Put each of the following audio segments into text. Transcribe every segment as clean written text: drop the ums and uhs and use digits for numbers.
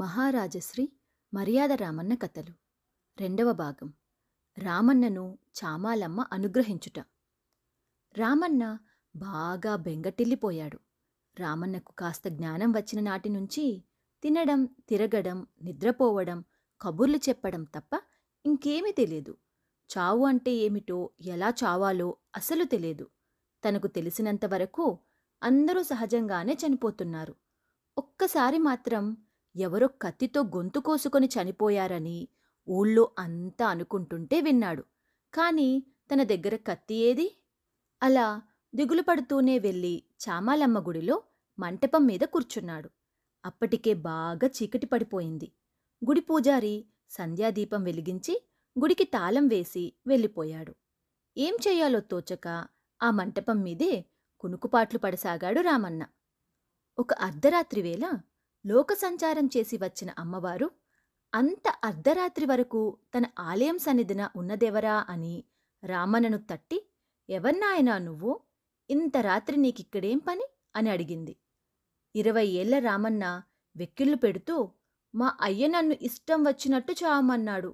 మహారాజశ్రీ మర్యాద రామన్న కథలు రెండవ భాగం. రామన్నను చామాలమ్మ అనుగ్రహించుట. రామన్న బాగా బెంగటిల్లిపోయాడు. రామన్నకు కాస్త జ్ఞానం వచ్చిన నాటి నుంచి తినడం, తిరగడం, నిద్రపోవడం, కబుర్లు చెప్పడం తప్ప ఇంకేమీ తెలియదు. చావు అంటే ఏమిటో, ఎలా చావాలో అసలు తెలియదు. తనకు తెలిసినంత వరకు అందరూ సహజంగానే చనిపోతున్నారు. ఒక్కసారి మాత్రం ఎవరో కత్తితో గొంతు కోసుకొని చనిపోయారని ఊళ్ళో అంతా అనుకుంటుంటే విన్నాడు. కానీ తన దగ్గర కత్తి ఏది? అలా దిగులు పడుతూనే వెళ్ళి చామాలమ్మ గుడిలో మంటపం మీద కూర్చున్నాడు. అప్పటికే బాగా చీకటి పడిపోయింది. గుడి పూజారి సంధ్యాదీపం వెలిగించి గుడికి తాళం వేసి వెళ్ళిపోయాడు. ఏం చెయ్యాలో తోచక ఆ మంటపం మీదే కునుకుపాట్లు పడసాగాడు రామన్న. ఒక అర్ధరాత్రి వేళ లోకసంచారం చేసి వచ్చిన అమ్మవారు అంత అర్ధరాత్రి వరకు తన ఆలయం సన్నిధిన ఉన్నదెవరా అని రామన్నను తట్టి, "ఎవర్నాయనా నువ్వు? ఇంత రాత్రి నీకిక్కడేం పని?" అని అడిగింది. 20 ఏళ్ల రామన్న వెక్కిళ్ళు పెడుతూ, "మా అయ్య నన్ను ఇష్టం వచ్చినట్టు చావమన్నాడు.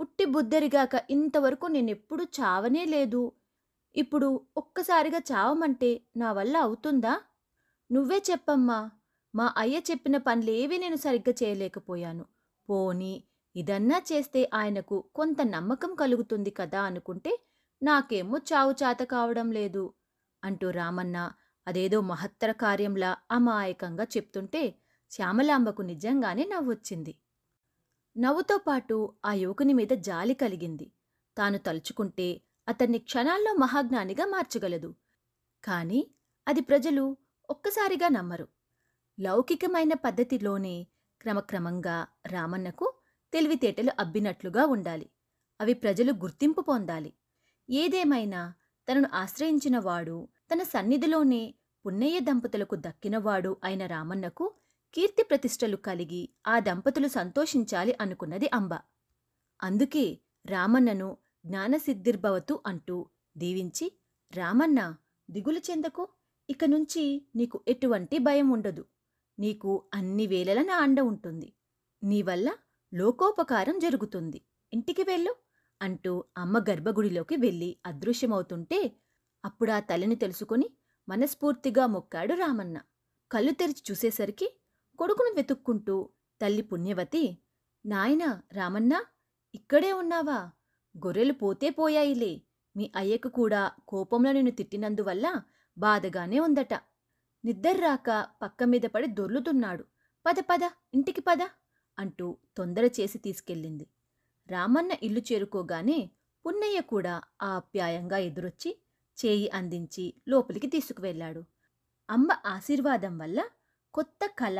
పుట్టి బుద్ధరిగాక ఇంతవరకు నేనెప్పుడూ చావనే లేదు. ఇప్పుడు ఒక్కసారిగా చావమంటే నా వల్ల అవుతుందా? నువ్వే చెప్పమ్మా. మా అయ్య చెప్పిన పనులేవీ నేను సరిగ్గా చేయలేకపోయాను. పోనీ ఇదన్నా చేస్తే ఆయనకు కొంత నమ్మకం కలుగుతుంది కదా అనుకుంటే నాకేమో చావు చాత కావడం లేదు" అంటూ రామన్న అదేదో మహత్తర కార్యంలా అమాయకంగా చెప్తుంటే శ్యామలాంబకు నిజంగానే నవ్వొచ్చింది. నవ్వుతో పాటు ఆ యువకుని మీద జాలి కలిగింది. తాను తలుచుకుంటే అతన్ని క్షణాల్లో మహాజ్ఞానిగా మార్చగలదు. కానీ అది ప్రజలు ఒక్కసారిగా నమ్మరు. లౌకికమైన పద్ధతిలోనే క్రమక్రమంగా రామన్నకు తెలివితేటలు అబ్బినట్లుగా ఉండాలి. అవి ప్రజలు గుర్తింపు పొందాలి. ఏదేమైనా తనను ఆశ్రయించినవాడు, తన సన్నిధిలోనే పున్నయ్య దంపతులకు దక్కినవాడు అయిన రామన్నకు కీర్తి ప్రతిష్టలు కలిగి ఆ దంపతులు సంతోషించాలి అనుకున్నది అంబ. అందుకే రామన్నను జ్ఞానసిద్ధిర్భవతు అంటూ దీవించి, "రామన్న, దిగులు చెందకు. ఇక నుంచి నీకు ఎటువంటి భయం ఉండదు. నీకు అన్ని వేళల నా అండ ఉంటుంది. నీవల్ల లోకోపకారం జరుగుతుంది. ఇంటికి వెళ్ళు" అంటూ అమ్మ గర్భగుడిలోకి వెళ్ళి అదృశ్యమవుతుంటే అప్పుడా తల్లిని తెలుసుకుని మనస్ఫూర్తిగా మొక్కాడు రామన్న. కళ్ళు తెరిచి చూసేసరికి కొడుకును వెతుక్కుంటూ తల్లి పుణ్యవతి, "నాయనా రామన్నా, ఇక్కడే ఉన్నావా? గొర్రెలు పోతే పోయాయిలే. మీ అయ్యకు కూడా కోపంలో నిన్ను తిట్టినందువల్ల బాధగానే ఉందట. నిద్దర్రాక పక్క మీద పడి దొర్లుతున్నాడు. పద పద ఇంటికి పద" అంటూ తొందర చేసి తీసుకెళ్ళింది. రామన్న ఇల్లు చేరుకోగానే పున్నయ్య కూడా ఆప్యాయంగా ఎదురొచ్చి చేయి అందించి లోపలికి తీసుకువెళ్ళాడు. అమ్మ ఆశీర్వాదం వల్ల కొత్త కళ,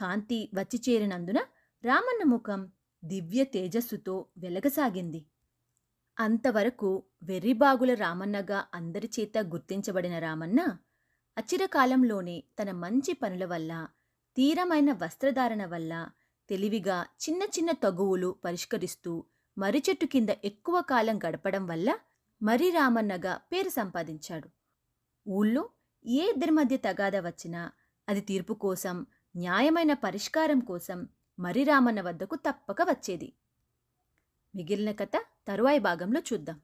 కాంతి వచ్చి చేరినందున రామన్న ముఖం దివ్య తేజస్సుతో వెలగసాగింది. అంతవరకు వెర్రిబాగుల రామన్నగా అందరి చేత గుర్తించబడిన రామన్న అచిరకాలంలోనే తన మంచి పనుల వల్ల, తీరమైన వస్త్రధారణ వల్ల తెలివిగా చిన్న చిన్న తగువులు పరిష్కరిస్తూ మర్రి చెట్టు కింద ఎక్కువ కాలం గడపడం వల్ల మర్రి రామన్నగా పేరు సంపాదించాడు. ఊళ్ళో ఏ ఇద్దరి మధ్య తగాద వచ్చినా అది తీర్పు కోసం, న్యాయమైన పరిష్కారం కోసం మర్రి రామన్న వద్దకు తప్పక వచ్చేది. మిగిలిన కథ తరువాయి భాగంలో చూద్దాం.